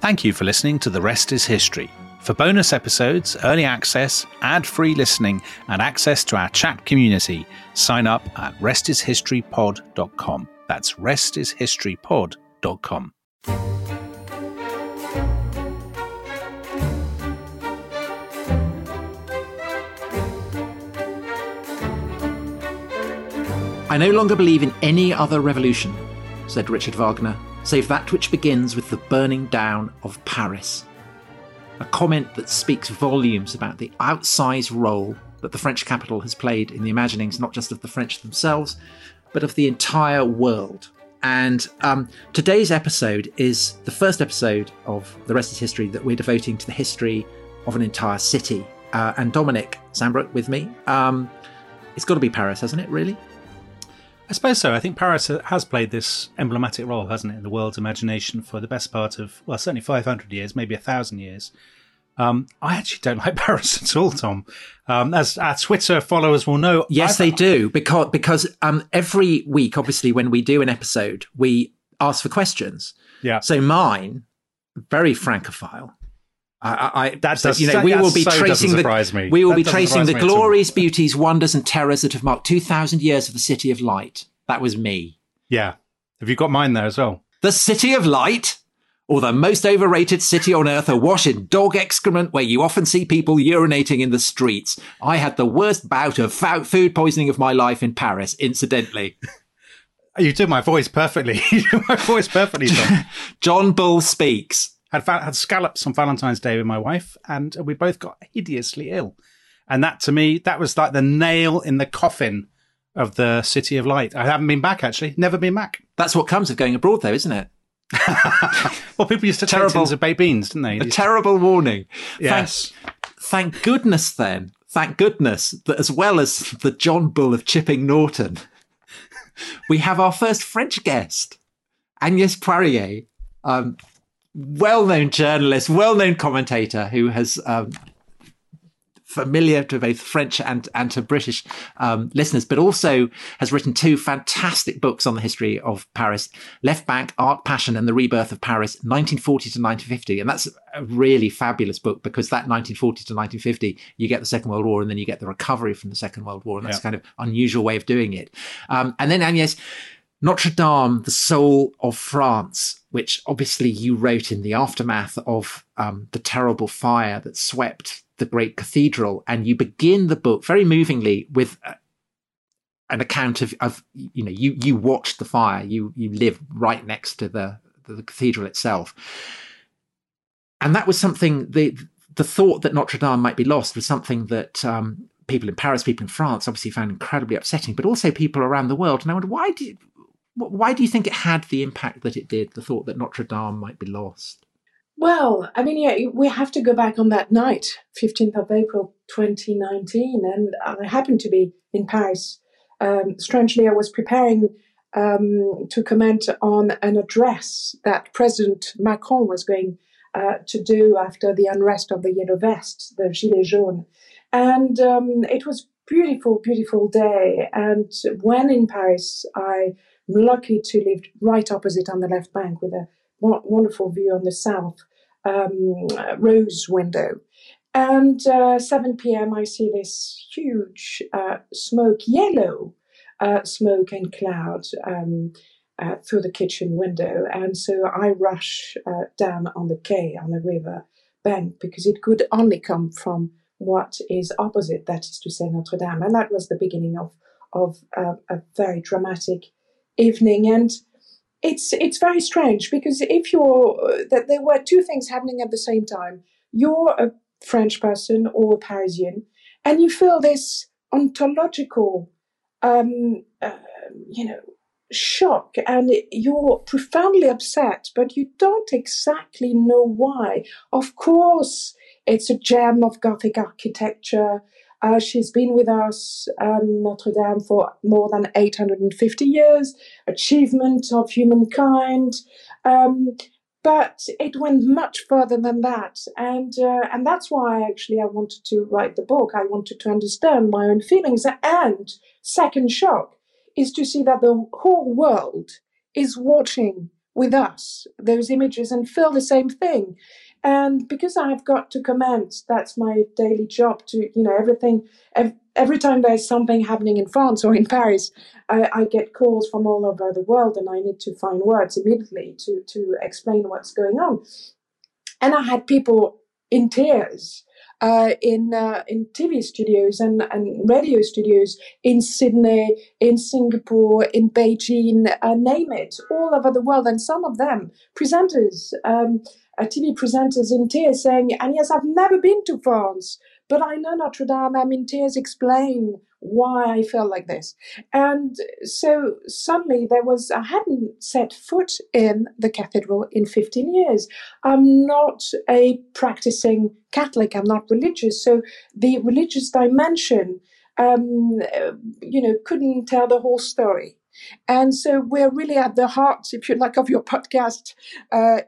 Thank you for listening to The Rest is History. For bonus episodes, early access, ad-free listening, and access to our chat community, sign up at restishistorypod.com. That's restishistorypod.com. I no longer believe in any other revolution, said Richard Wagner, save that which begins with the burning down of Paris. A comment that speaks volumes about the outsized role that the French capital has played in the imaginings not just of the French themselves, but of the entire world. And today's episode is the first episode of The Rest is History that we're devoting to the history of an entire city. And Dominic Sandbrook with me. It's got to be Paris, hasn't it, really? I suppose so. I think Paris has played this emblematic role, hasn't it, in the world's imagination for the best part of, well, certainly 500 years, maybe 1,000 years. I actually don't like Paris at all, Tom. As our Twitter followers will know. Yes, they do. Because every week, obviously, when we do an episode, we ask for questions. Yeah. So mine, very francophile. We will be tracing the glories, beauties, wonders, and terrors that have marked 2,000 years of the City of Light. That was me. Yeah. Have you got mine there as well? The City of Light, or the most overrated city on earth, awash in dog excrement, where you often see people urinating in the streets. I had the worst bout of food poisoning of my life in Paris, incidentally. You did my voice perfectly. John. John Bull speaks. Had scallops on Valentine's Day with my wife, and we both got hideously ill. And that, to me, that was like the nail in the coffin of the City of Light. I haven't been back, actually. Never been back. That's what comes of going abroad, though, isn't it? Well, people used to take tins of baked beans, didn't they? A terrible warning. Yes. Thank goodness, then. Thank goodness that as well as the John Bull of Chipping Norton, we have our first French guest, Agnès Poirier. Well-known journalist, well-known commentator who has familiar to both French and to British listeners, but also has written two fantastic books on the history of Paris, Left Bank, Art, Passion and the Rebirth of Paris, 1940 to 1950. And that's a really fabulous book because that 1940 to 1950, you get the Second World War and then you get the recovery from the Second World War. And that's kind of unusual way of doing it. And then Agnès, Notre Dame, the Soul of France, which obviously you wrote in the aftermath of the terrible fire that swept the great cathedral. And you begin the book very movingly with an account of you know, you watched the fire, you lived right next to the cathedral itself. And that was something, the thought that Notre Dame might be lost was something that people in Paris, people in France obviously found incredibly upsetting, but also people around the world. And I wonder, why do you think it had the impact that it did, the thought that Notre Dame might be lost? Well, I mean, yeah, we have to go back on that night, 15th of April 2019, and I happened to be in Paris. Strangely, I was preparing to comment on an address that President Macron was going to do after the unrest of the Yellow Vests, the Gilets Jaunes. And it was a beautiful, beautiful day. And when in Paris, I'm lucky to live right opposite on the Left Bank with a wonderful view on the south rose window. And 7 p.m. I see this huge smoke, yellow smoke and cloud through the kitchen window. And so I rush down on the quay, on the river bank, because it could only come from what is opposite, that is to say Notre Dame. And that was the beginning of a very dramatic evening, and it's very strange because if you're that there were two things happening at the same time. You're a French person or a Parisian, and you feel this ontological, shock, and you're profoundly upset, but you don't exactly know why. Of course, it's a gem of Gothic architecture. She's been with us, Notre Dame, for more than 850 years, achievement of humankind. But it went much further than that. And that's why, actually, I wanted to write the book. I wanted to understand my own feelings. And second shock is to see that the whole world is watching with us, those images, and feel the same thing. And because I've got to comment, that's my daily job to, you know, everything, every time there's something happening in France or in Paris, I get calls from all over the world and I need to find words immediately to explain what's going on. And I had people in tears in TV studios and radio studios in Sydney, in Singapore, in Beijing, name it, all over the world. And some of them, presenters, TV presenters in tears saying, and yes, I've never been to France, but I know Notre Dame, I'm in tears, explain why I felt like this. And so suddenly I hadn't set foot in the cathedral in 15 years. I'm not a practicing Catholic, I'm not religious. So the religious dimension, couldn't tell the whole story. And so we're really at the heart, if you like, of your podcast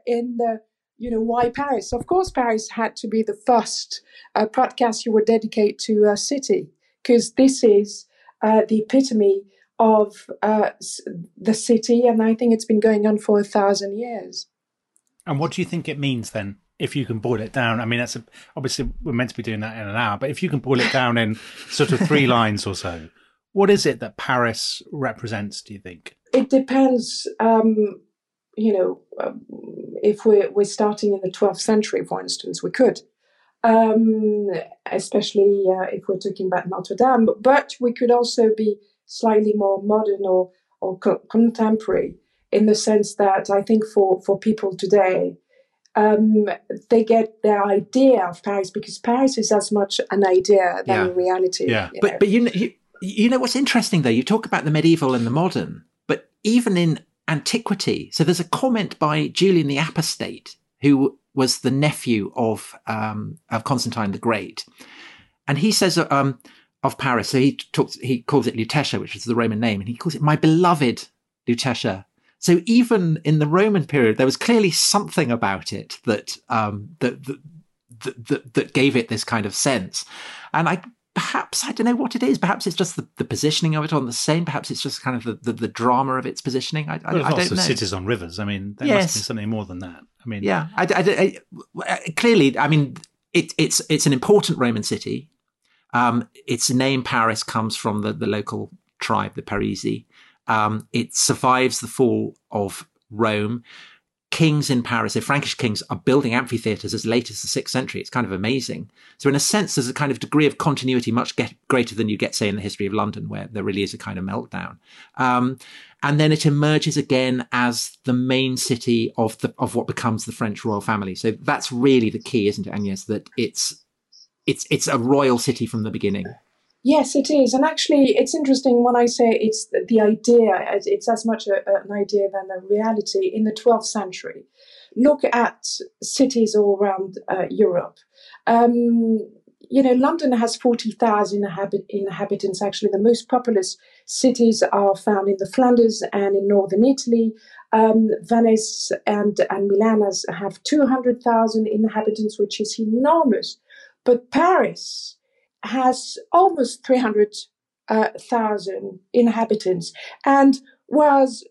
in the why Paris? Of course, Paris had to be the first podcast you would dedicate to a city, because this is the epitome of the city, and I think it's been going on for 1,000 years. And what do you think it means then, if you can boil it down? I mean, that's obviously we're meant to be doing that in an hour, but if you can boil it down in sort of three lines or so, what is it that Paris represents, do you think? It depends, if we're starting in the 12th century, for instance, we could, especially if we're talking about Notre Dame, but we could also be slightly more modern or contemporary in the sense that I think for people today, they get their idea of Paris because Paris is as much an idea than a reality. Yeah. But you know what's interesting though, you talk about the medieval and the modern, but even in antiquity. So there's a comment by Julian the Apostate, who was the nephew of Constantine the Great, and he says of Paris. So he calls it Lutetia, which is the Roman name, and he calls it my beloved Lutetia. So even in the Roman period, there was clearly something about it that gave it this kind of sense. And perhaps, I don't know what it is. Perhaps it's just the positioning of it on the Seine. Perhaps it's just kind of the drama of its positioning. I don't know. Cities on rivers. I mean, there must be something more than that. I mean, yeah. Clearly, I mean, it's an important Roman city. Its name Paris comes from the local tribe, the Parisi. It survives the fall of Rome. Kings in Paris, the Frankish kings, are building amphitheatres as late as the 6th century. It's kind of amazing. So in a sense, there's a kind of degree of continuity much greater than you get, say, in the history of London, where there really is a kind of meltdown. And then it emerges again as the main city of what becomes the French royal family. So that's really the key, isn't it, Agnès, that it's a royal city from the beginning. Yes, it is. And actually, it's interesting when I say it's the idea, it's as much an idea than a reality in the 12th century. Look at cities all around Europe. London has 40,000 inhabitants. Actually, the most populous cities are found in the Flanders and in northern Italy. Venice and Milan have 200,000 inhabitants, which is enormous. But Paris has almost 300,000 inhabitants, and whereas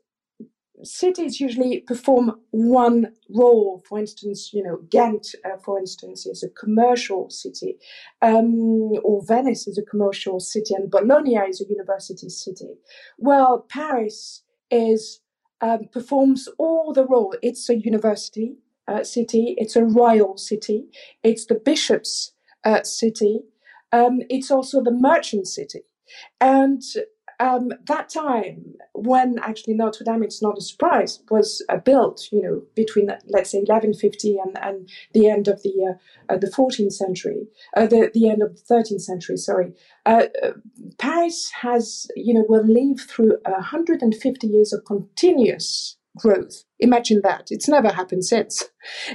cities usually perform one role, for instance, Ghent, for instance, is a commercial city, or Venice is a commercial city, and Bologna is a university city. Well, Paris performs all the role. It's a university city, it's a royal city, it's the bishop's city. It's also the merchant city. And that time when actually Notre Dame, it's not a surprise, was built, between, let's say, 1150 and the end of the 14th century, the end of the 13th century, sorry. Paris will live through 150 years of continuous growth. Imagine that. It's never happened since.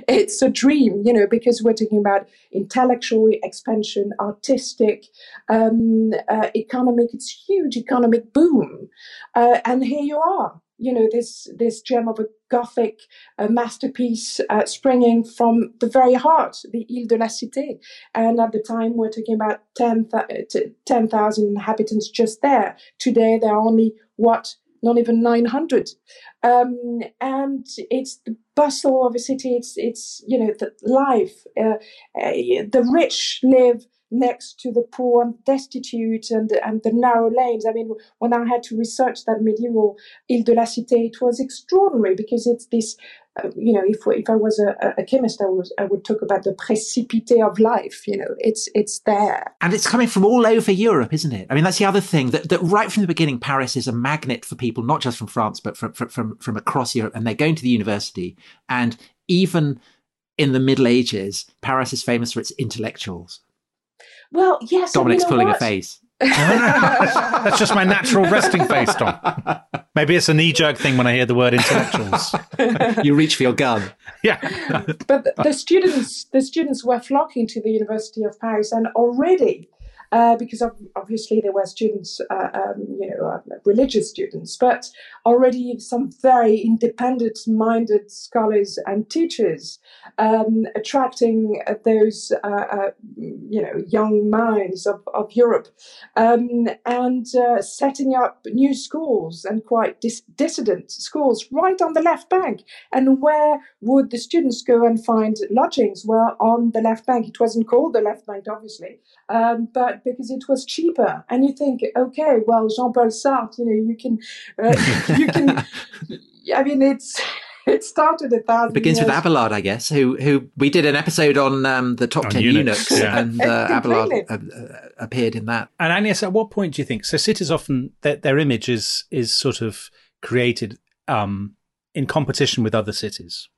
It's a dream, because we're talking about intellectual expansion, artistic, economic, it's huge economic boom. And here you are, this gem of a Gothic masterpiece springing from the very heart, the Île de la Cité. And at the time, we're talking about 10,000 inhabitants just there. Today, there are only, what, not even 900. And it's the bustle of a city. It's you know, the life. The rich live next to the poor and destitute and the narrow lanes. I mean, when I had to research that medieval Île de la Cité, it was extraordinary because it's this, you know, if I was a chemist, I would talk about the précipité of life, you know, it's there. And it's coming from all over Europe, isn't it? I mean, that's the other thing, that right from the beginning, Paris is a magnet for people, not just from France, but from across Europe. And they're going to the university. And even in the Middle Ages, Paris is famous for its intellectuals. Well, yes. Dominic's pulling a face. That's just my natural resting face, Dom. Maybe it's a knee-jerk thing when I hear the word intellectuals. You reach for your gun. Yeah. But the students were flocking to the University of Paris, and already, because obviously there were students, religious students, but already some very independent-minded scholars and teachers, attracting those, young minds of Europe, and setting up new schools and quite dissident schools right on the Left Bank. And where would the students go and find lodgings? Well, on the Left Bank. It wasn't called the Left Bank, obviously, but because it was cheaper. And you think, okay, well, Jean-Paul Sartre, you know, you can. I mean, it started 1,000 years. It begins with Abelard, I guess, who we did an episode on the top 10 eunuchs, yeah. And Abelard appeared in that. And Agnès, at what point do you think? So cities often their image is sort of created in competition with other cities.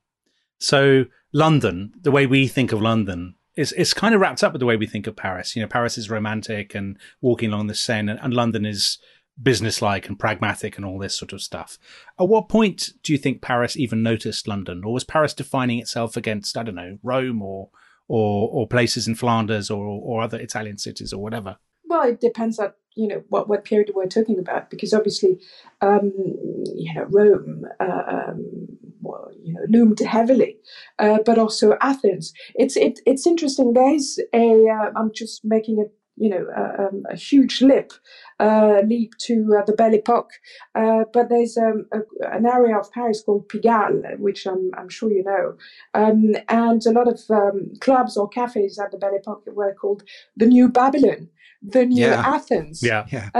So London, the way we think of London. It's kind of wrapped up with the way we think of Paris. You know, Paris is romantic and walking along the Seine, and London is businesslike and pragmatic and all this sort of stuff. At what point do you think Paris even noticed London? Or was Paris defining itself against, I don't know, Rome or places in Flanders or other Italian cities or whatever? Well, it depends on, you know, what period we're talking about, because obviously, Rome... loomed heavily, but also Athens. It's interesting. There's I'm just making a huge leap to the Belle Époque, but there's an area of Paris called Pigalle, which I'm sure you know, and a lot of clubs or cafes at the Belle Époque were called the New Babylon, the New Athens. Yeah. Yeah.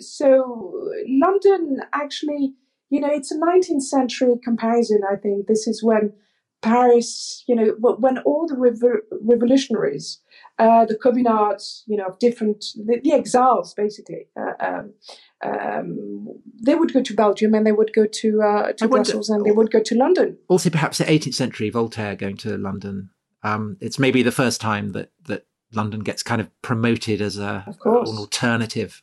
So London actually. You know, it's a 19th century comparison, I think. This is when Paris, you know, when all the revolutionaries, the communards, you know, of different, the exiles, basically, they would go to Belgium and they would go to Brussels and they would go to London. Also, perhaps the 18th century, Voltaire going to London. It's maybe the first time that London gets kind of promoted as an alternative.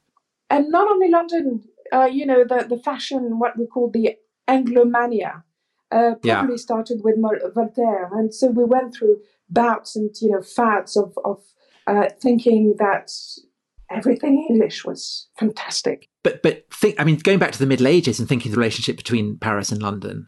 And not only London... the fashion, what we call the Anglomania, probably started with Voltaire. And so we went through bouts and, you know, fads of thinking that everything English was fantastic. But going back to the Middle Ages and thinking the relationship between Paris and London,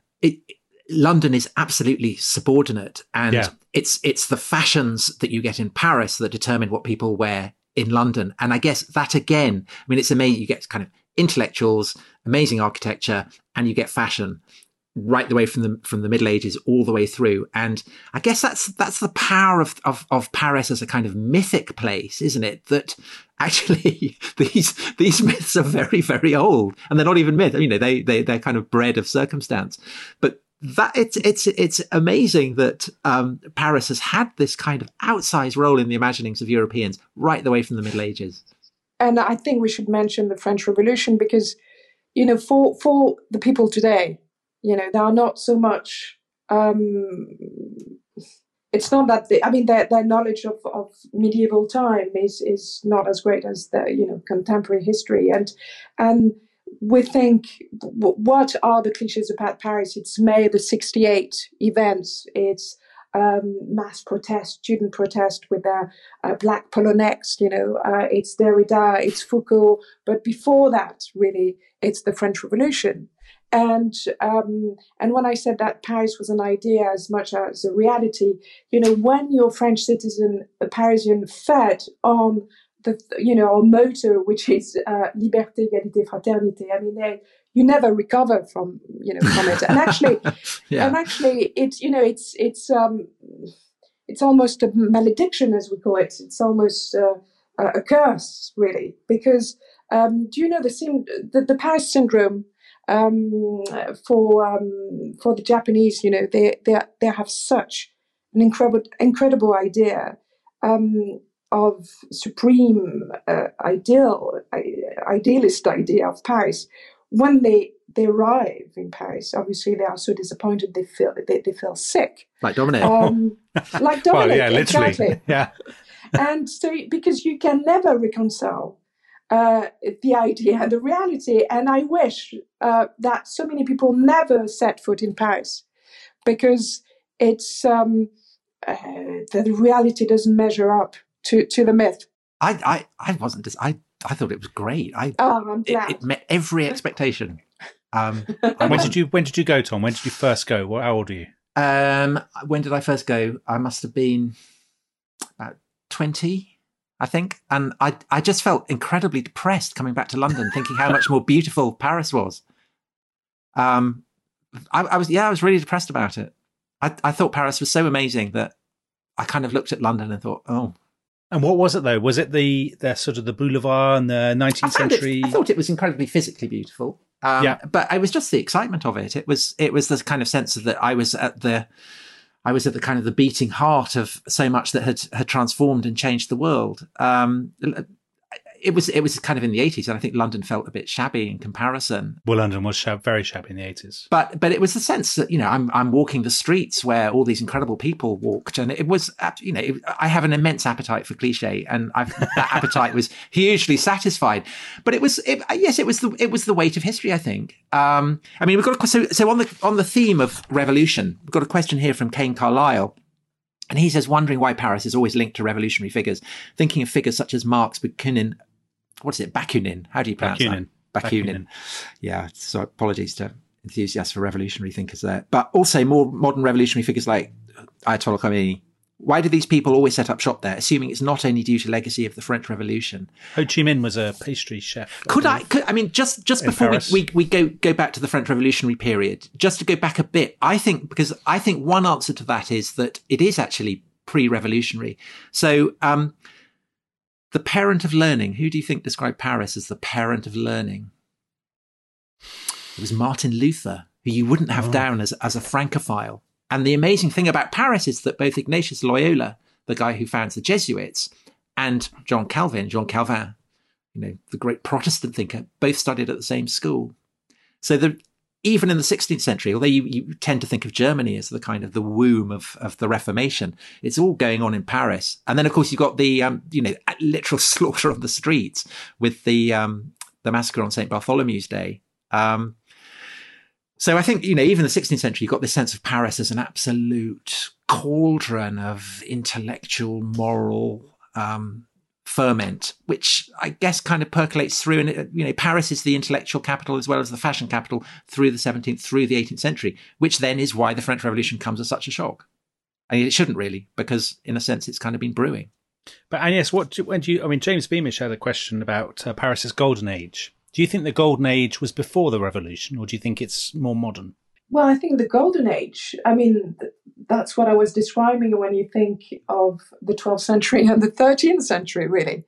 London is absolutely subordinate. And it's the fashions that you get in Paris that determine what people wear in London. And I guess that, again, I mean, it's amazing. You get kind of intellectuals, amazing architecture, and you get fashion right the way from the Middle Ages all the way through. And I guess that's the power of Paris as a kind of mythic place, isn't it? That actually these myths are very, very old, and they're not even myth. You know, they're kind of bred of circumstance. But that it's amazing that Paris has had this kind of outsized role in the imaginings of Europeans right the way from the Middle Ages. And I think we should mention the French Revolution because, you know, for the people today, you know, they are not so much. It's not that their knowledge of medieval time is not as great as the, you know, contemporary history, and we think, what are the cliches about Paris? It's May the '68 events. It's mass protest, student protest with their black polonaise, you know, it's Derrida, it's Foucault. But before that, really, it's the French Revolution. And when I said that Paris was an idea as much as a reality, you know, when you're a French citizen, a Parisian, fed on our motto, which is liberté, égalité, fraternité. I mean, you never recover from it. And actually, it's almost a malediction, as we call it. It's almost a curse, really, because do you know the Paris syndrome for the Japanese? You know, they have such an incredible idea of supreme idealist idea of Paris. When they arrive in Paris, obviously they are so disappointed they feel sick. Like Dominic. Like Dominic, well, yeah, literally. Exactly. Yeah. And so, because you can never reconcile the idea and the reality, and I wish that so many people never set foot in Paris, because it's the reality doesn't measure up to the myth. I wasn't just I thought it was great. I'm glad. It met every expectation. When did you go, Tom? When did you first go? How old are you? When did I first go? I must have been about 20, I think. And I just felt incredibly depressed coming back to London, thinking how much more beautiful Paris was. I was really depressed about it. I thought Paris was so amazing that I kind of looked at London and thought, oh. And what was it though? Was it the sort of the boulevard and the 19th century? I thought it was incredibly physically beautiful. But it was just the excitement of it. It was this kind of sense of that I was at the kind of the beating heart of so much that had transformed and changed the world. It was kind of in the 80s, and I think London felt a bit shabby in comparison. Well, London was very shabby in the 80s. But it was the sense that, you know, I'm walking the streets where all these incredible people walked, and it was, you know, I have an immense appetite for cliche, and that appetite was hugely satisfied. But it was the weight of history, I think. I mean, we've got so on the theme of revolution, we've got a question here from Kane Carlisle. And he says, wondering why Paris is always linked to revolutionary figures, thinking of figures such as Marx, Bakunin, Bakunin. How do you pronounce that? Bakunin. Yeah. So apologies to enthusiasts for revolutionary thinkers there. But also more modern revolutionary figures like Ayatollah Khomeini. Why do these people always set up shop there, assuming it's not only due to legacy of the French Revolution? Ho Chi Minh was a pastry chef. Just before we go back to the French Revolutionary period, just to go back a bit, I think one answer to that is that it is actually pre-revolutionary. So the parent of learning, who do you think described Paris as the parent of learning? It was Martin Luther, who you wouldn't have down as a Francophile. And the amazing thing about Paris is that both Ignatius Loyola, the guy who founds the Jesuits, and Jean Calvin, you know, the great Protestant thinker, both studied at the same school. So even in the 16th century, although you tend to think of Germany as the kind of the womb of the Reformation, it's all going on in Paris. And then, of course, you've got the, literal slaughter on the streets with the massacre on St. Bartholomew's Day. So I think, you know, even the 16th century, you've got this sense of Paris as an absolute cauldron of intellectual, moral ferment, which I guess kind of percolates through. And, you know, Paris is the intellectual capital as well as the fashion capital through the 17th, through the 18th century, which then is why the French Revolution comes as such a shock. I mean, it shouldn't really, because in a sense, it's kind of been brewing. But Agnès, James Beamish had a question about Paris's golden age. Do you think the Golden Age was before the Revolution, or do you think it's more modern? Well, I think the Golden Age, I mean, that's what I was describing when you think of the 12th century and the 13th century, really,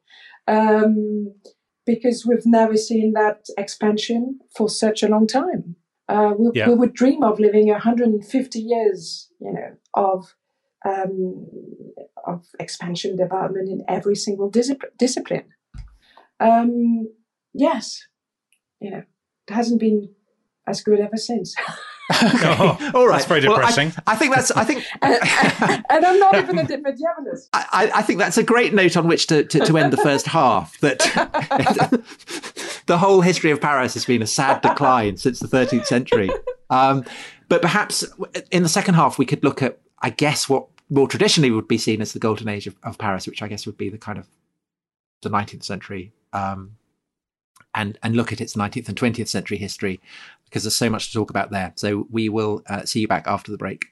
because we've never seen that expansion for such a long time. We would dream of living 150 years, you know, of expansion, development in every single discipline. Yes, you know, it hasn't been as good ever since. Okay. Oh, all right, that's very depressing. Well, I think and I'm not even a medievalist. I think that's a great note on which to end the first half. That the whole history of Paris has been a sad decline since the 13th century. But perhaps in the second half we could look at, I guess, what more traditionally would be seen as the Golden Age of Paris, which I guess would be the kind of the 19th century. And look at its 19th and 20th century history, because there's so much to talk about there. So we will see you back after the break.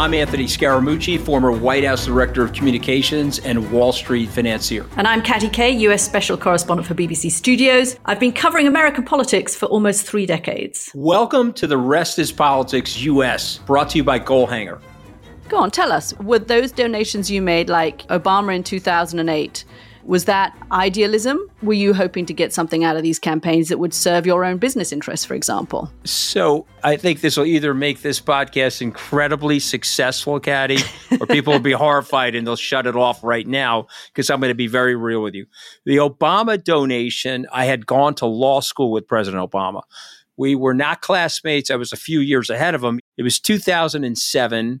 I'm Anthony Scaramucci, former White House Director of Communications and Wall Street financier. And I'm Catty Kay, U.S. Special Correspondent for BBC Studios. I've been covering American politics for almost 3 decades. Welcome to The Rest is Politics U.S., brought to you by Goalhanger. Go on, tell us, were those donations you made, like Obama in 2008, was that idealism? Were you hoping to get something out of these campaigns that would serve your own business interests, for example? So I think this will either make this podcast incredibly successful, Catty, or people will be horrified and they'll shut it off right now because I'm going to be very real with you. The Obama donation, I had gone to law school with President Obama. We were not classmates. I was a few years ahead of him. It was 2007.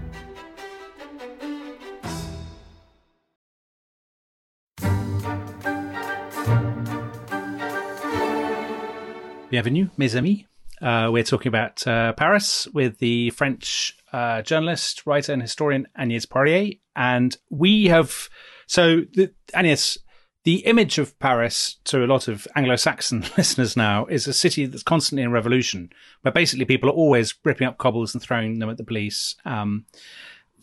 Bienvenue, mes amis. We're talking about Paris with the French journalist, writer, and historian Agnès Poirier. And we have... So, Agnès, the image of Paris to a lot of Anglo-Saxon listeners now is a city that's constantly in revolution, where basically people are always ripping up cobbles and throwing them at the police.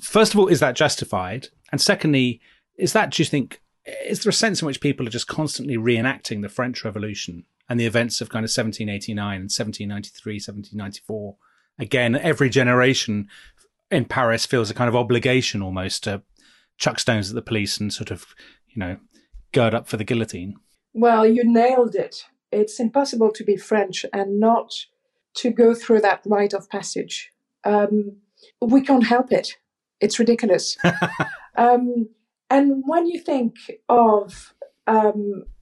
First of all, is that justified? And secondly, is that, do you think, is there a sense in which people are just constantly reenacting the French Revolution and the events of kind of 1789 and 1793, 1794? Again, every generation in Paris feels a kind of obligation almost to chuck stones at the police and sort of, you know, gird up for the guillotine. Well, you nailed it. It's impossible to be French and not to go through that rite of passage. We can't help it. It's ridiculous. And when you think of...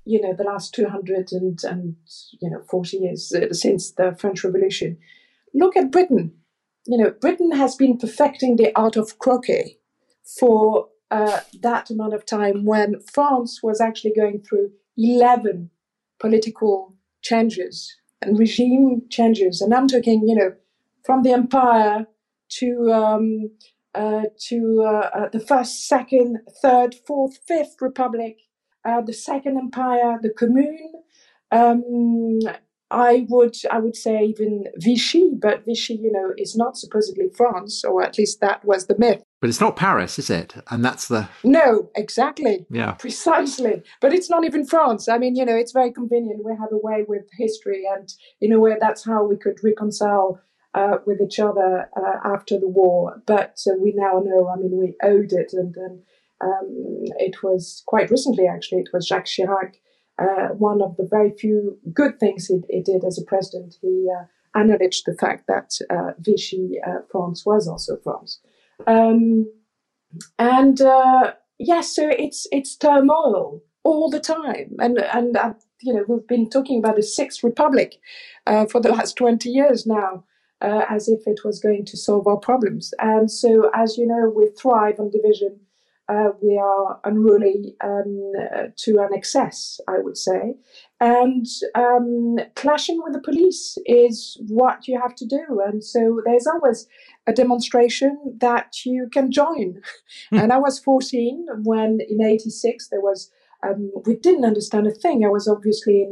you know, the last 240 years since the French Revolution. Look at Britain. You know, Britain has been perfecting the art of croquet for that amount of time when France was actually going through 11 political changes and regime changes. And I'm talking, you know, from the empire to the first, second, third, fourth, fifth republic, the Second Empire, the Commune. I would say even Vichy, but Vichy, you know, is not supposedly France, or at least that was the myth. But it's not Paris, is it? And that's the... No, exactly. Yeah. Precisely. But it's not even France. I mean, you know, it's very convenient. We have a way with history, and in a way that's how we could reconcile with each other after the war. But we now know, I mean, we owed it, and it was quite recently, actually. It was Jacques Chirac, one of the very few good things he did as a president. He acknowledged the fact that Vichy France was also France. So it's turmoil all the time. And you know, we've been talking about the Sixth Republic for the last 20 years now. As if it was going to solve our problems. And so, as you know, we thrive on division. We are unruly to an excess, I would say. And clashing with the police is what you have to do. And so there's always a demonstration that you can join. And I was 14 when in 86 there was, we didn't understand a thing. I was obviously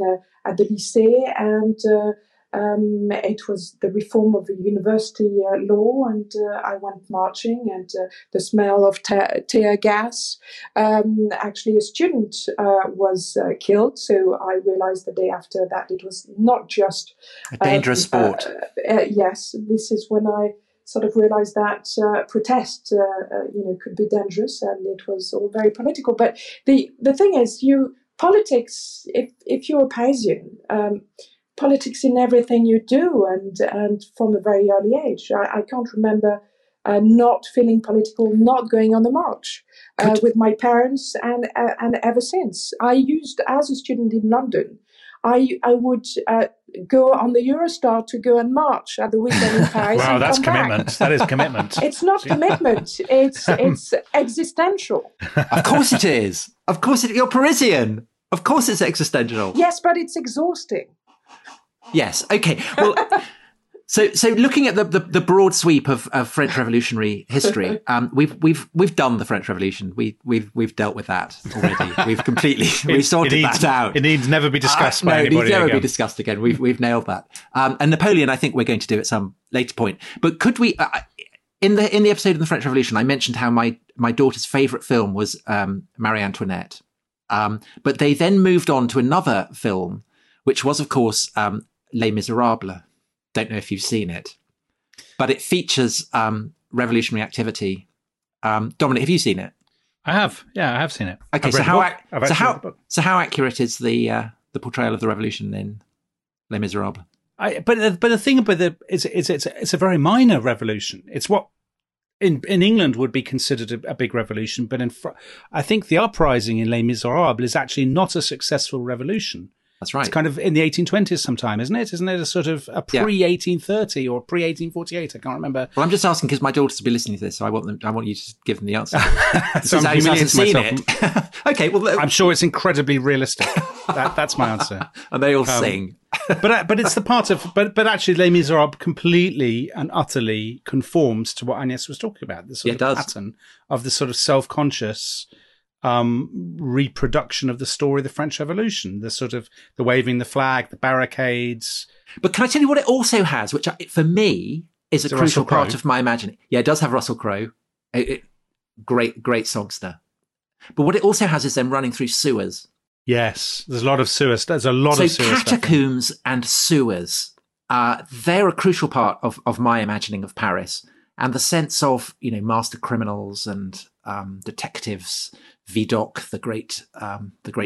at the lycée, and It was the reform of the university law, and I went marching, and the smell of tear gas. Actually, a student was killed, so I realized the day after that it was not just a dangerous sport. Yes, this is when I sort of realized that protest, could be dangerous, and it was all very political. But the thing is, politics. If you're a Parisian, politics in everything you do, and from a very early age, I can't remember not feeling political, not going on the march with my parents, and ever since. I used as a student in London. I would go on the Eurostar to go and march at the weekend in Paris. Wow, that's commitment. That is commitment. It's not commitment. It's existential. Of course it is. Of course you're Parisian. Of course it's existential. Yes, but it's exhausting. Yes. Okay. Well, so looking at the broad sweep of French revolutionary history, we've done the French Revolution. We've dealt with that already. We've completely that out. It needs never be discussed by anybody. No, it needs never be discussed again. We've nailed that. And Napoleon, I think we're going to do at some later point. But could we in the episode of the French Revolution, I mentioned how my daughter's favorite film was Marie Antoinette, but they then moved on to another film, which was, of course, Les Miserables. Don't know if you've seen it, but it features revolutionary activity. Dominic, have you seen it? I have. Yeah, I have seen it. Okay, so how accurate is the portrayal of the revolution in Les Miserables? But the thing about it is it's a very minor revolution. It's what in England would be considered a big revolution, but I think the uprising in Les Miserables is actually not a successful revolution. That's right. It's kind of in the 1820s sometime, isn't it? Isn't it a sort of a pre-1830 or pre-1848? I can't remember. Well, I'm just asking because my daughters will be listening to this, so I want you to give them the answer. So I'm humiliating myself. Okay, well, I'm sure it's incredibly realistic. That's my answer. And they all sing. But it's the part of but actually Les Miserables completely and utterly conforms to what Agnès was talking about. The sort of pattern of the sort of self-conscious reproduction of the story of the French Revolution, the sort of the waving the flag, the barricades. But can I tell you what it also has, which for me is a crucial part of my imagining? Yeah, it does have Russell Crowe, great songster. But what it also has is them running through sewers. Yes, there's a lot of sewers. There's a lot of sewers. So catacombs and sewers, they're a crucial part of my imagining of Paris, and the sense of master criminals and detectives. Vidocq, the great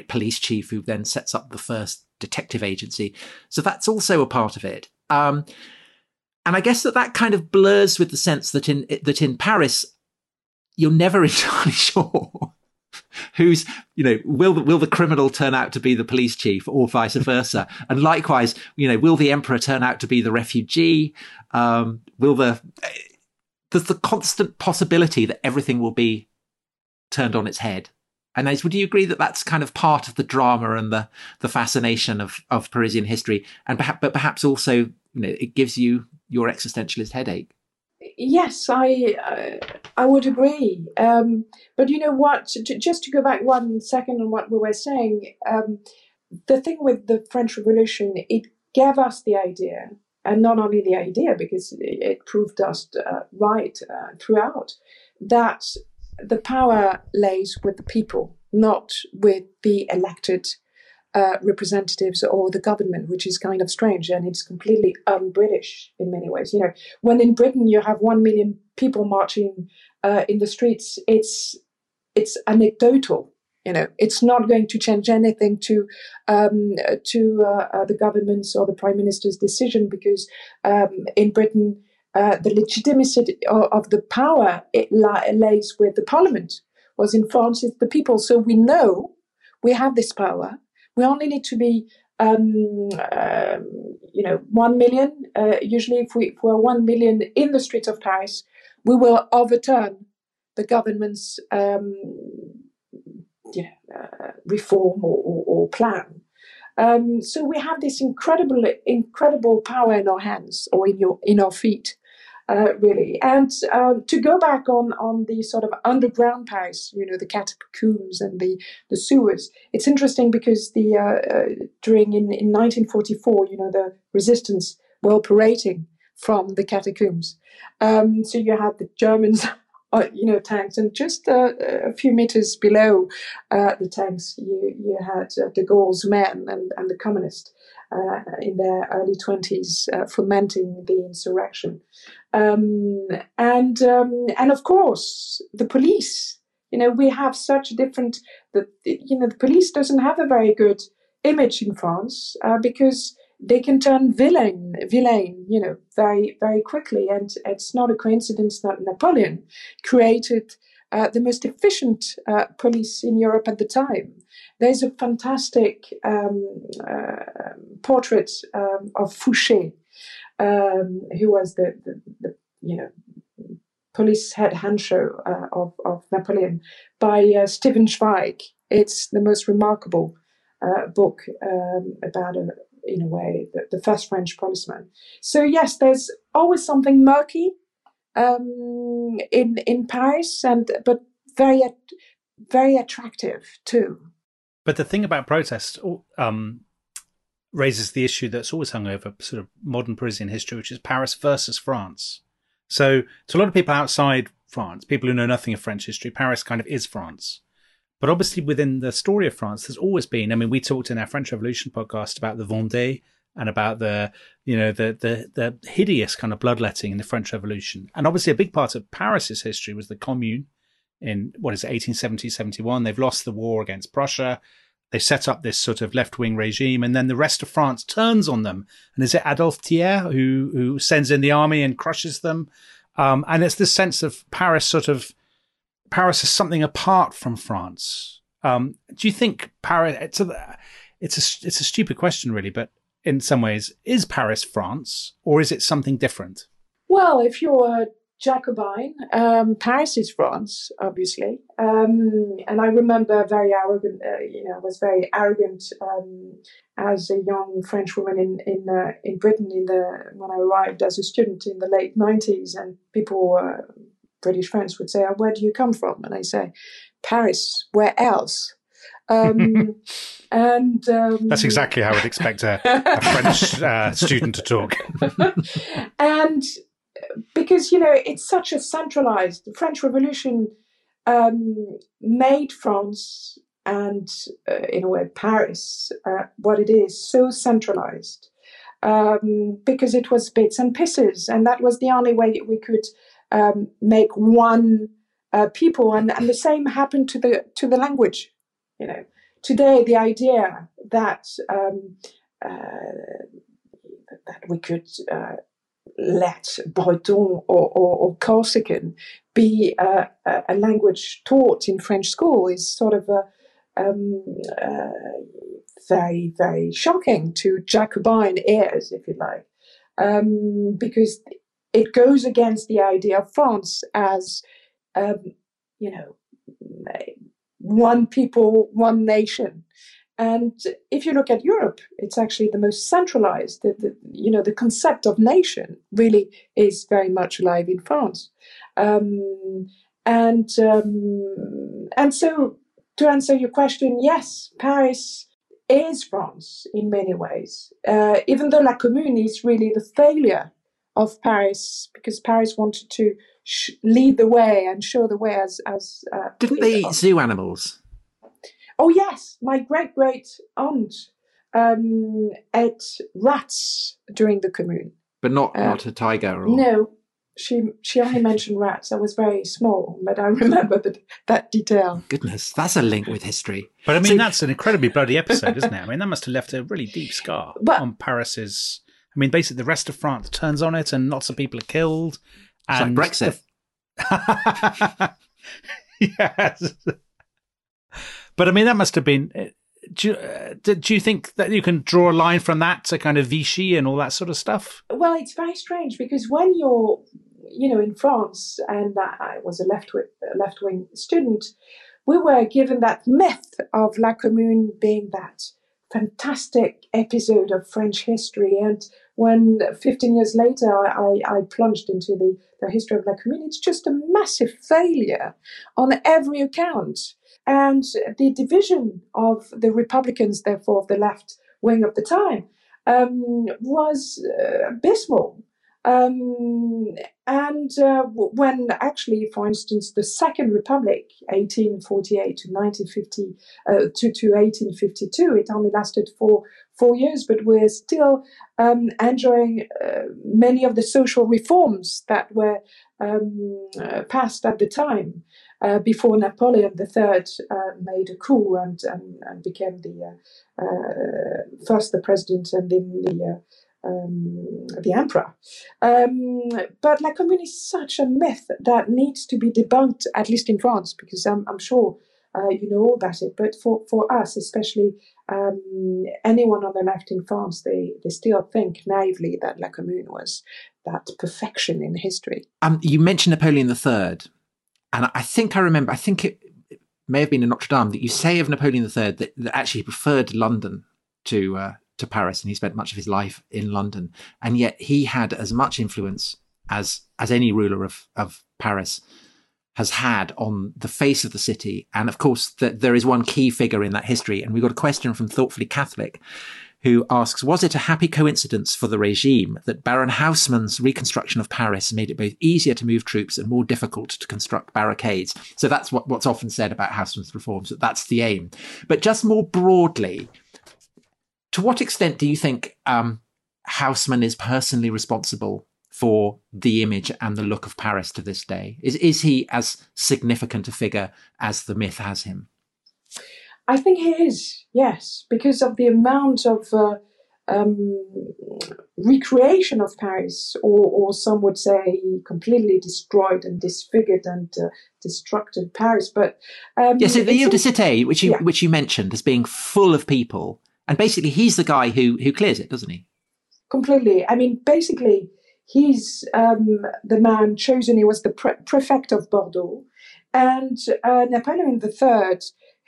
police chief, who then sets up the first detective agency. So that's also a part of it. And I guess that kind of blurs with the sense that in Paris, you're never entirely sure who's, will the criminal turn out to be the police chief or vice versa? And likewise, will the emperor turn out to be the refugee? There's the constant possibility that everything will be turned on its head. And would you agree that that's kind of part of the drama and the fascination of Parisian history, and perhaps also it gives you your existentialist headache? Yes, I would agree. But you know what? Just to go back 1 second on what we were saying, the thing with the French Revolution, it gave us the idea, and not only the idea, because it proved us right throughout, that the power lays with the people, not with the elected representatives or the government, which is kind of strange, and it's completely un-British in many ways. When in Britain you have 1 million people marching in the streets, it's anecdotal. It's not going to change anything to the government's or the prime minister's decision, because in Britain, the legitimacy of the power lays with the parliament. Was in France, it's the people. So we know we have this power. We only need to be, 1 million. Usually, if we're 1 million in the streets of Paris, we will overturn the government's reform or plan. So we have this incredible power in our hands or in our feet. really. And to go back on the sort of underground Paris, you know, the catacombs and the sewers, it's interesting because the during in 1944, you know, the resistance were operating from the catacombs. So you had the Germans, you know, tanks, and just a few meters below the tanks, you had de Gaulle's men and the communists in their early 20s fomenting the insurrection. And of course, the police, you know, we have such different, you know, the police doesn't have a very good image in France because they can turn villain, you know, very, very quickly. And it's not a coincidence that Napoleon created the most efficient police in Europe at the time. There's a fantastic portrait of Fouché, who was the you know, police head honcho of Napoleon, by Stephen Zweig. It's the most remarkable book about a, in a way, the first French policeman. So yes, there's always something murky in Paris, but very attractive too. But the thing about protest raises the issue that's always hung over sort of modern Parisian history, which is Paris versus France. So to a lot of people outside France, people who know nothing of French history, Paris kind of is France. But obviously within the story of France, there's always been, I mean, we talked in our French Revolution podcast about the Vendée and about the, you know, the hideous kind of bloodletting in the French Revolution. And obviously a big part of Paris's history was the Commune in, 1870, 71. They've lost the war against Prussia. They set up this sort of left-wing regime, and then the rest of France turns on them. And is it Adolphe Thiers who sends in the army and crushes them? And it's this sense of Paris is something apart from France. Do you think Paris? It's a stupid question, really, but in some ways, is Paris France, or is it something different? Well, if you're a Jacobin, Paris is France, obviously. And I remember very arrogant. I was very arrogant as a young French woman in Britain when I arrived as a student in the late 90s, and people were. British friends would say, oh, where do you come from? And I say, Paris, where else? That's exactly how I'd expect a French student to talk. And because, you know, it's such a centralized, the French Revolution made France and, in a way, Paris, what it is, so centralized. Because it was bits and pieces, and that was the only way that we could make one people, and the same happened to the language. You know, today the idea that that we could let Breton or Corsican be a language taught in French school is sort of very, very shocking to Jacobin ears, if you like, because it goes against the idea of France as, you know, one people, one nation. And if you look at Europe, it's actually the most centralized. You know, the concept of nation really is very much alive in France. And so to answer your question, yes, Paris is France in many ways, even though La Commune is really the failure of Paris, because Paris wanted to lead the way and show the way as didn't they eat zoo animals? Oh yes, my great aunt ate rats during the Commune, but not a tiger. Or... No, she only mentioned rats. I was very small, but I remember that detail. Goodness, that's a link with history. But I mean, that's an incredibly bloody episode, isn't it? I mean, that must have left a really deep scar on Paris's. I mean, basically, the rest of France turns on it, and lots of people are killed. And it's like Brexit. Yes, but I mean, that must have been. Do you think that you can draw a line from that to kind of Vichy and all that sort of stuff? Well, it's very strange because when you're, you know, in France, and I was a left-wing student, we were given that myth of La Commune being that fantastic episode of French history, and when 15 years later I plunged into the history of La Commune, it's just a massive failure on every account. And the division of the Republicans, therefore, of the left wing of the time, was abysmal. When actually, for instance, the Second Republic, 1848 to 1950 to 1852, it only lasted for 4 years, but we're still enjoying many of the social reforms that were passed at the time before Napoleon III made a coup and became first the president and then the emperor. But La Commune is such a myth that needs to be debunked, at least in France, because I'm sure you know all about it. But for us, especially anyone on the left in France, they still think naively that La Commune was that perfection in history. You mentioned Napoleon III, and I think it may have been in Notre Dame that you say of Napoleon III that actually he preferred London to Paris, and he spent much of his life in London. And yet he had as much influence as any ruler of Paris has had on the face of the city. And of course, there is one key figure in that history. And we've got a question from Thoughtfully Catholic, who asks, was it a happy coincidence for the regime that Baron Haussmann's reconstruction of Paris made it both easier to move troops and more difficult to construct barricades? So that's what's often said about Haussmann's reforms, that that's the aim. But just more broadly, to what extent do you think Haussmann is personally responsible for the image and the look of Paris to this day? Is he as significant a figure as the myth has him? I think he is, yes, because of the amount of recreation of Paris, or some would say completely destroyed and disfigured and destructed Paris. But yes, so the Île de Cité, which you mentioned as being full of people. And basically, he's the guy who clears it, doesn't he? Completely. I mean, basically, he's the man chosen. He was the prefect of Bordeaux. And Napoleon III,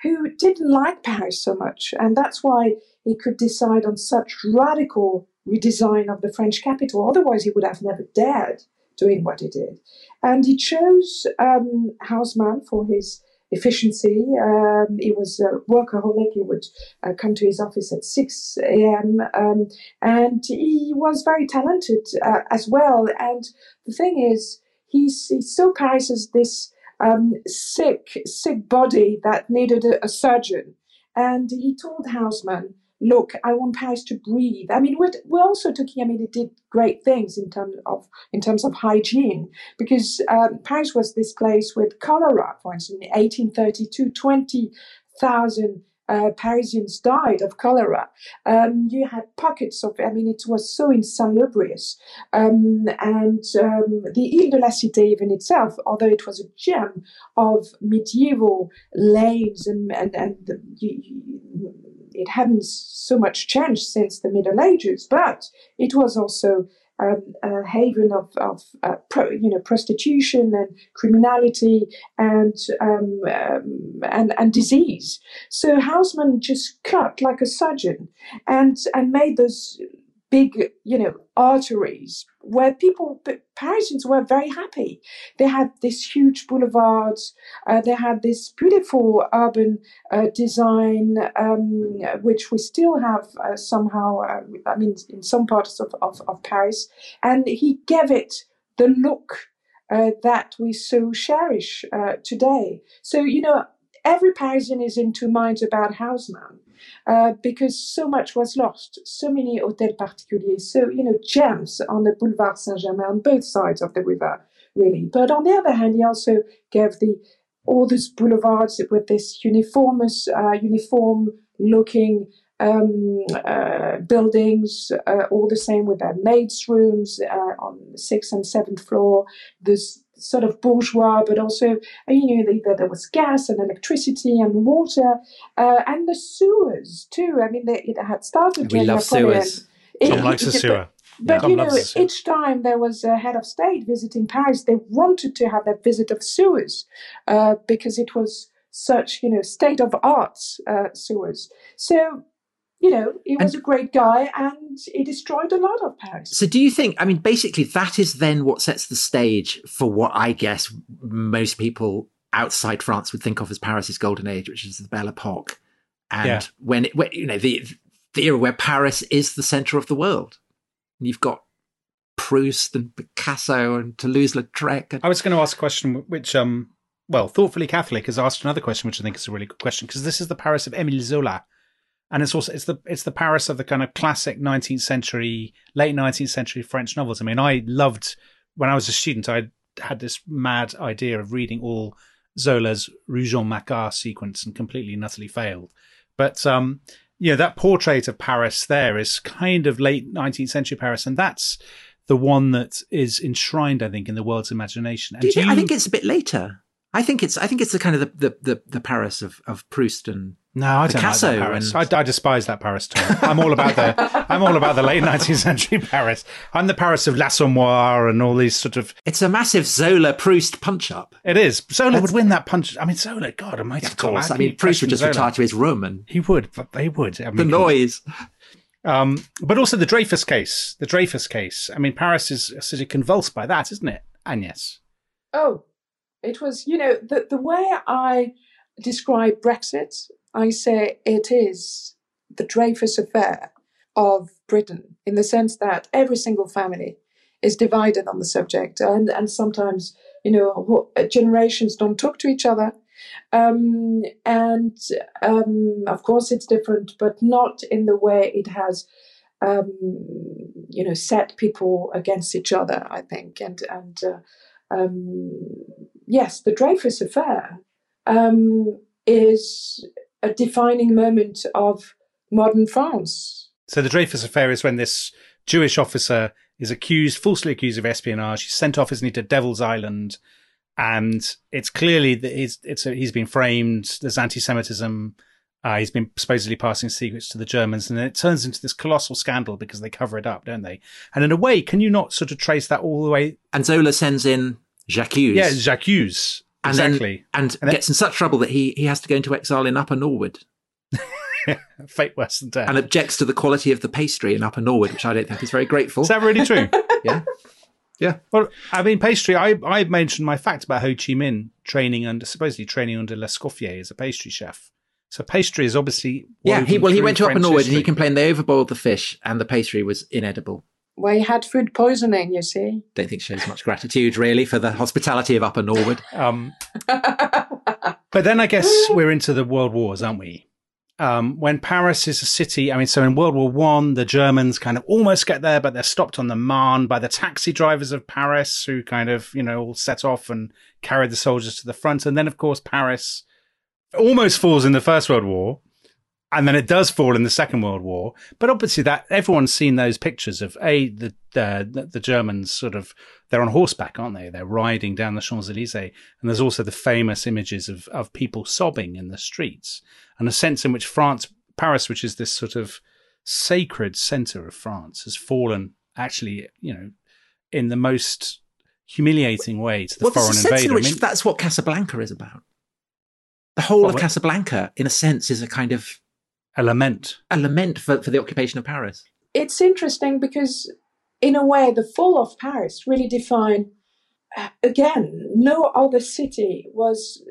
who didn't like Paris so much. And that's why he could decide on such radical redesign of the French capital. Otherwise, he would have never dared doing what he did. And he chose Haussmann for his efficiency. He was a workaholic. He would come to his office at 6 a.m. And he was very talented as well. And the thing is, he saw Paris as this sick body that needed a surgeon. And he told Haussmann, look, I want Paris to breathe. I mean, we're also talking, I mean, it did great things in terms of hygiene, because Paris was this place with cholera, for instance. In 1832, 20,000 Parisians died of cholera. You had pockets of, I mean, it was so insalubrious. The Île de la Cité even itself, although it was a gem of medieval lanes and it hadn't so much changed since the Middle Ages, but it was also a haven of prostitution and criminality and disease. So Haussmann just cut like a surgeon and made those big, arteries where Parisians were very happy. They had these huge boulevards. They had this beautiful urban design, which we still have somehow, in some parts of Paris. And he gave it the look that we so cherish today. So, every Parisian is in two minds about Haussmann, because so much was lost, so many hôtels particuliers, gems on the Boulevard Saint-Germain on both sides of the river, really. But on the other hand, he also gave all these boulevards with this uniform-looking buildings, all the same with their maids' rooms on the 6th and 7th floor. There's sort of bourgeois, but also, there was gas and electricity and water, and the sewers too. I mean, it had started. We love sewers. Tom likes a sewer. But, each time there was a head of state visiting Paris, they wanted to have that visit of sewers because it was such, state of art sewers. So you know, he was a great guy and he destroyed a lot of Paris. So do you think, I mean, basically that is then what sets the stage for what I guess most people outside France would think of as Paris's golden age, which is the Belle Époque. And yeah. when you know, the era where Paris is the center of the world. And you've got Proust and Picasso and Toulouse-Lautrec. I was going to ask a question which, well, Thoughtfully Catholic has asked another question, which I think is a really good question, because this is the Paris of Émile Zola. And it's also it's the Paris of the kind of classic 19th century, late 19th century French novels. I mean, I loved, when I was a student, I had this mad idea of reading all Zola's Rougon Macquart sequence and completely and utterly failed. But, you know, that portrait of Paris there is kind of late 19th century Paris. And that's the one that is enshrined, I think, in the world's imagination. And I think it's a bit later. I think it's the kind of the Paris of Proust and Picasso. No, I don't like that Paris. I despise that Paris, Tom. I'm all about the late 19th century Paris. I'm the Paris of L'Assommoir and all these sort of. It's a massive Zola Proust punch up. It is. Zola would win that punch. I mean, Zola. God, Almighty. Yeah, of course. I mean, Proust would just retire to his room and he would. But they would. I mean, the noise. But also the Dreyfus case. The Dreyfus case. I mean, Paris is sort of convulsed by that, isn't it, Agnès? Oh. It was, you know, the way I describe Brexit, I say it is the Dreyfus Affair of Britain, in the sense that every single family is divided on the subject. And sometimes, you know, generations don't talk to each other. Of course, it's different, but not in the way it has, you know, set people against each other, I think. Yes, the Dreyfus Affair is a defining moment of modern France. So the Dreyfus Affair is when this Jewish officer is falsely accused of espionage. He's sent off, isn't he, to Devil's Island, and it's clearly that he's been framed. There's anti-Semitism. He's been supposedly passing secrets to the Germans, and then it turns into this colossal scandal because they cover it up, don't they? And in a way, can you not sort of trace that all the way? And Zola sends in J'accuse. Yeah, J'accuse. Exactly. And then gets in such trouble that he has to go into exile in Upper Norwood. Fate worse than death. And objects to the quality of the pastry in Upper Norwood, which I don't think is very grateful. Is that really true? Yeah. Yeah. Well, I mean, pastry, I mentioned my fact about Ho Chi Minh supposedly training under L'escoffier as a pastry chef. So pastry is obviously... Yeah, he went to Upper Norwood and he complained they overboiled the fish and the pastry was inedible. Well, he had food poisoning, you see. Don't think shows much gratitude, really, for the hospitality of Upper Norwood. But then I guess we're into the World Wars, aren't we? When Paris is a city, I mean, so in World War I, the Germans kind of almost get there, but they're stopped on the Marne by the taxi drivers of Paris who kind of, you know, all set off and carried the soldiers to the front. And then, of course, Paris... almost falls in the First World War, and then it does fall in the Second World War. But obviously, that everyone's seen those pictures of the Germans sort of, they're on horseback, aren't they? They're riding down the Champs-Élysées, and there's also the famous images of people sobbing in the streets, and a sense in which Paris, which is this sort of sacred centre of France, has fallen actually, you know, in the most humiliating way to the foreign invader. Sense in which that's what Casablanca is about. The whole of Casablanca, in a sense, is a kind of... A lament for the occupation of Paris. It's interesting because, in a way, the fall of Paris really defined... Again, no other city was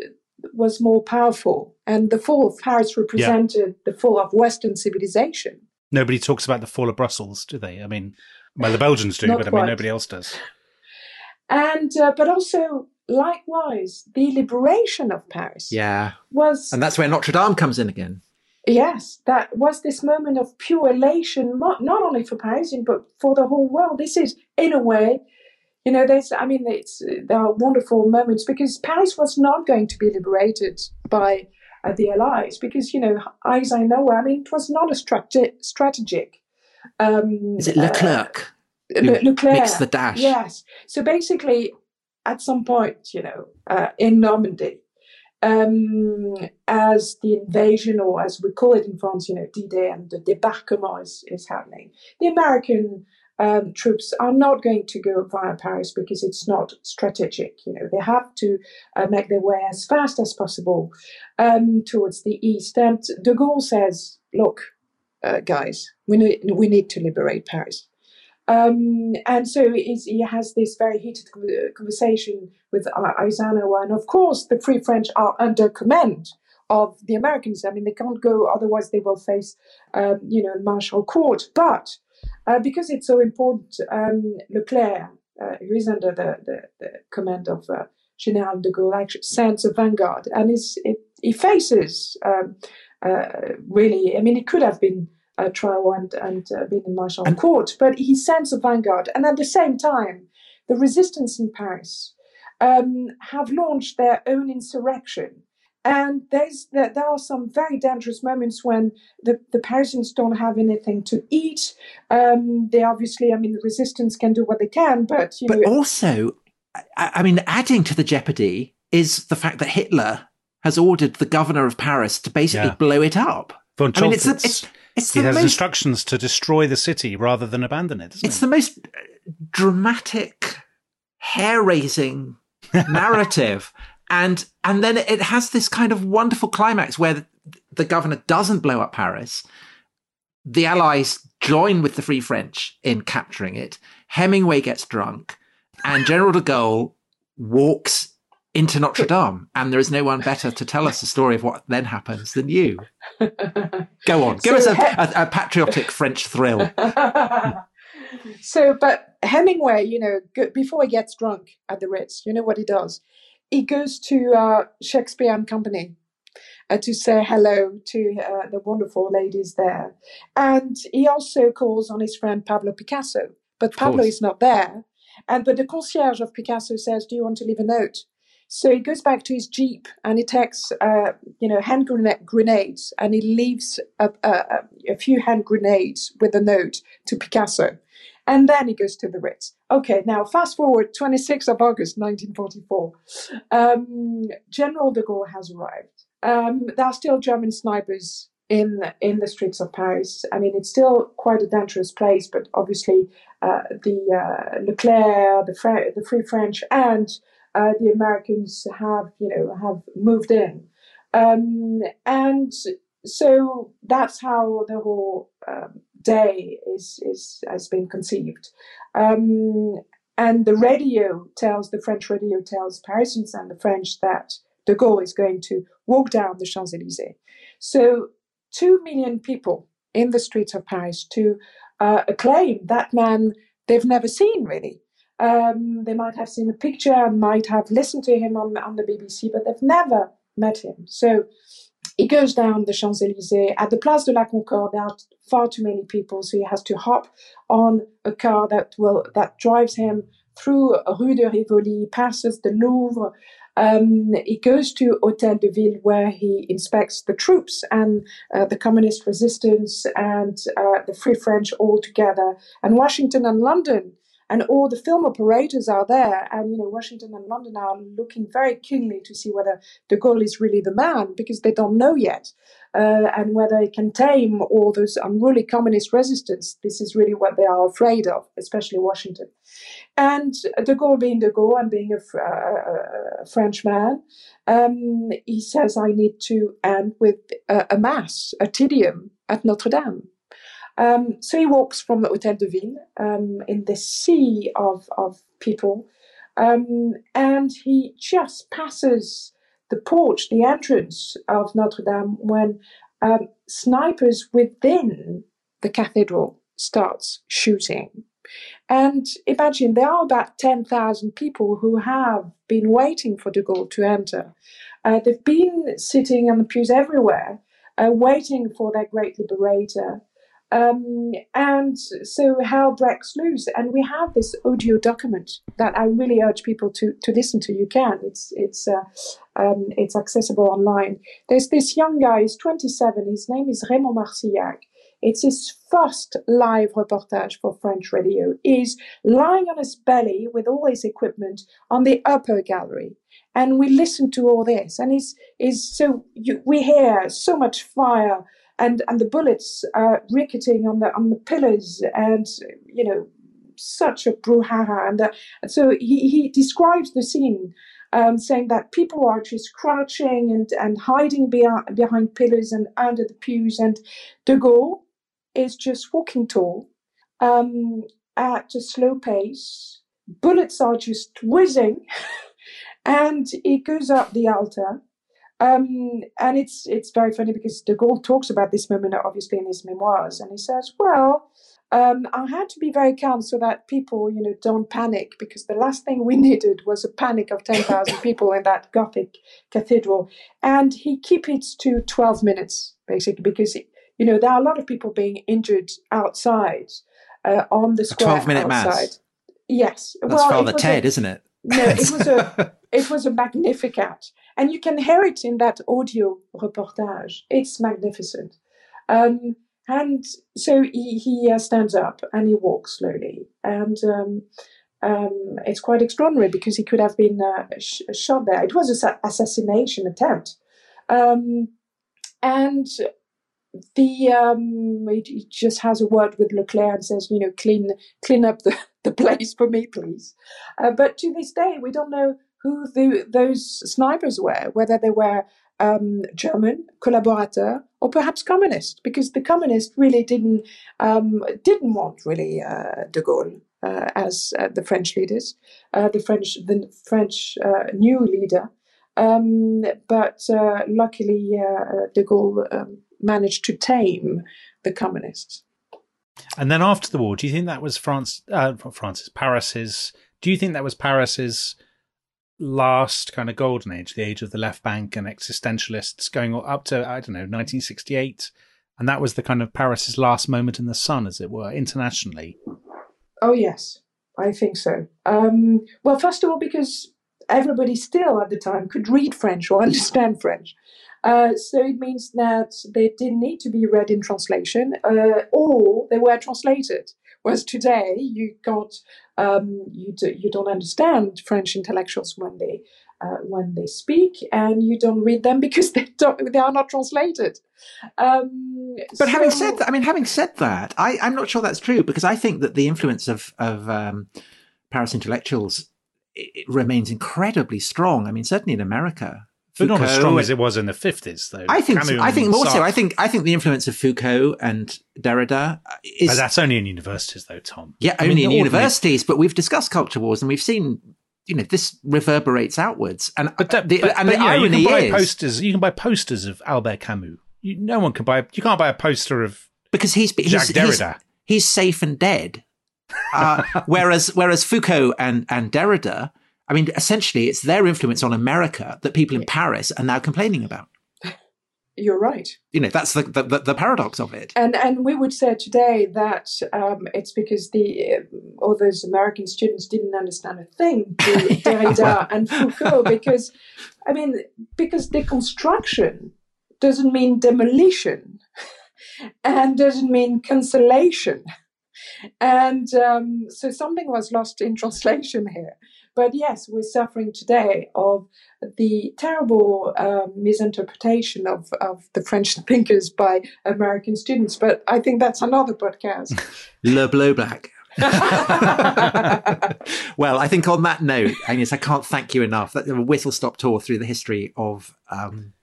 more powerful. And the fall of Paris represented the fall of Western civilization. Nobody talks about the fall of Brussels, do they? I mean, well, the Belgians do, but I mean, nobody else does. And but also... Likewise, the liberation of Paris was... And that's where Notre Dame comes in again. Yes, that was this moment of pure elation, not only for Parisians, but for the whole world. This is, in a way, you know, there are wonderful moments because Paris was not going to be liberated by the Allies because, you know, as I know, I mean, it was not a strategic... is it Leclerc? Leclerc. Makes the dash. Yes. So basically... At some point, you know, in Normandy, as the invasion, or as we call it in France, you know, D-Day and the débarquement is happening, the American troops are not going to go via Paris because it's not strategic. You know, they have to make their way as fast as possible towards the east. And de Gaulle says, look, guys, we need to liberate Paris. And so he has this very heated conversation with Eisenhower, and of course the Free French are under command of the Americans. I mean, they can't go, otherwise they will face, martial court. But because it's so important, Leclerc, who is under the command of General de Gaulle, actually sends a vanguard, and he faces really. I mean, it could have been a trial and been in martial court, but he sends a vanguard, and at the same time, the resistance in Paris have launched their own insurrection. And there are some very dangerous moments when the Parisians don't have anything to eat. They obviously, I mean, the resistance can do what they can, but also, I mean, adding to the jeopardy is the fact that Hitler has ordered the governor of Paris to basically blow it up. Von Choltitz, I mean, he has instructions to destroy the city rather than abandon it. It's the most dramatic, hair-raising narrative. And then it has this kind of wonderful climax where the governor doesn't blow up Paris. The Allies join with the Free French in capturing it. Hemingway gets drunk, and General de Gaulle walks into Notre Dame. And there is no one better to tell us the story of what then happens than you. Go on. Give us a patriotic French thrill. So, but Hemingway, before he gets drunk at the Ritz, you know what he does? He goes to Shakespeare and Company to say hello to the wonderful ladies there. And he also calls on his friend Pablo Picasso, but Pablo is not there. But the concierge of Picasso says, "Do you want to leave a note?" So he goes back to his Jeep and he takes, hand grenades, and he leaves a few hand grenades with a note to Picasso. And then he goes to the Ritz. Okay, now fast forward 26th of August, 1944. General de Gaulle has arrived. There are still German snipers in the streets of Paris. I mean, it's still quite a dangerous place, but obviously the Leclerc, the Free French, and the Americans have moved in. And so that's how the whole day has been conceived, and the radio tells Parisians and the French that de Gaulle is going to walk down the Champs-Élysées. So 2 million people in the streets of Paris to acclaim that man they've never seen, really. They might have seen a picture and might have listened to him on the BBC, but they've never met him. So he goes down the Champs-Élysées. At the Place de la Concorde, there are far too many people, so he has to hop on a car that drives him through Rue de Rivoli, passes the Louvre. He goes to Hôtel de Ville, where he inspects the troops and the communist resistance and the Free French all together, and Washington and London. And all the film operators are there, and Washington and London are looking very keenly to see whether de Gaulle is really the man, because they don't know yet, and whether he can tame all those unruly communist resistance. This is really what they are afraid of, especially Washington. And de Gaulle, being de Gaulle and being a Frenchman, he says, "I need to end with a mass, a Te Deum at Notre Dame." So he walks from the Hôtel de Ville in the sea of people, and he just passes the porch, the entrance of Notre Dame, when snipers within the cathedral starts shooting. And imagine, there are about 10,000 people who have been waiting for de Gaulle to enter. They've been sitting on the pews everywhere, waiting for their great liberator. And so hell breaks loose, and we have this audio document that I really urge people to listen to. You can, it's accessible online. There's this young guy, he's 27, his name is Raymond Marcillac. It's his first live reportage for French radio. He's lying on his belly with all his equipment on the upper gallery. And we listen to all this, and we hear so much fire, and the bullets ricketing on the pillars, and such a brouhaha. And so he describes the scene, saying that people are just crouching and hiding behind pillars and under the pews, and de Gaulle is just walking tall at a slow pace. Bullets are just whizzing, and it goes up the altar. And it's very funny because de Gaulle talks about this moment, obviously, in his memoirs, and he says, well, I had to be very calm so that people, you know, don't panic, because the last thing we needed was a panic of 10,000 people in that Gothic cathedral. And he keeps it to 12 minutes, basically, because, you know, there are a lot of people being injured outside on the square. A 12-minute mass. Yes. That's Father Ted, isn't it? No, it was a Magnificat. And you can hear it in that audio reportage. It's magnificent. And so he stands up and he walks slowly. And it's quite extraordinary because he could have been shot there. It was an assassination attempt. And he just has a word with Leclerc and says, you know, clean up the place for me, please. But to this day, we don't know who those snipers were, whether they were German, collaborateur, or perhaps communist, because the communists really didn't want really de Gaulle as the French leaders, the French new leader. But luckily, de Gaulle managed to tame the communists. And then after the war, do you think that was Paris's? Do you think that was Paris's last kind of golden age, the age of the Left Bank and existentialists, going up to, I don't know, 1968, and that was the kind of Paris's last moment in the sun, as it were, internationally? Oh yes, I think so. Well, first of all, because everybody still at the time could read French or understand French, so it means that they didn't need to be read in translation, or they were translated. Whereas today, you can't, you don't understand French intellectuals when they speak, and you don't read them because they are not translated. But having said that, I'm not sure that's true, because I think that the influence of Paris intellectuals it remains incredibly strong. I mean, certainly in America. Foucault, but not as strong as it was in the 50s, though. I think more so. I think the influence of Foucault and Derrida is... But that's only in universities, though, Tom. Yeah, in universities. But we've discussed culture wars, and we've seen, you know, this reverberates outwards. You can buy posters of Albert Camus. You can't buy a poster of because he's Derrida. He's safe and dead. Whereas Foucault and Derrida. I mean, essentially, it's their influence on America that people in Paris are now complaining about. You're right. You know, that's the paradox of it. And we would say today that it's because all those American students didn't understand a thing to Derrida and Foucault, because deconstruction doesn't mean demolition and doesn't mean cancellation. And so something was lost in translation here. But yes, we're suffering today of the terrible misinterpretation of the French thinkers by American students. But I think that's another podcast. Le Bleu Black. Well, I think on that note, Agnès, I can't thank you enough. That's a whistle-stop tour through the history of the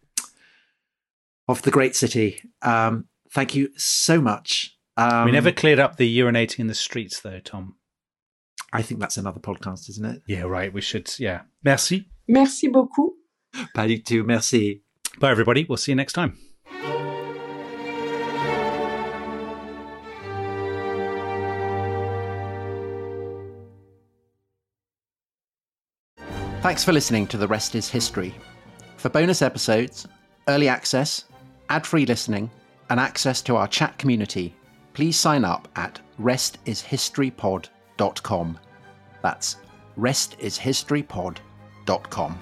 great city. Thank you so much. We never cleared up the urinating in the streets, though, Tom. I think that's another podcast, isn't it? Yeah, right. We should. Yeah. Merci. Merci beaucoup. Pas du tout. Merci. Bye, everybody. We'll see you next time. Thanks for listening to The Rest is History. For bonus episodes, early access, ad-free listening, and access to our chat community, please sign up at restishistorypod.com. That's restishistorypod.com.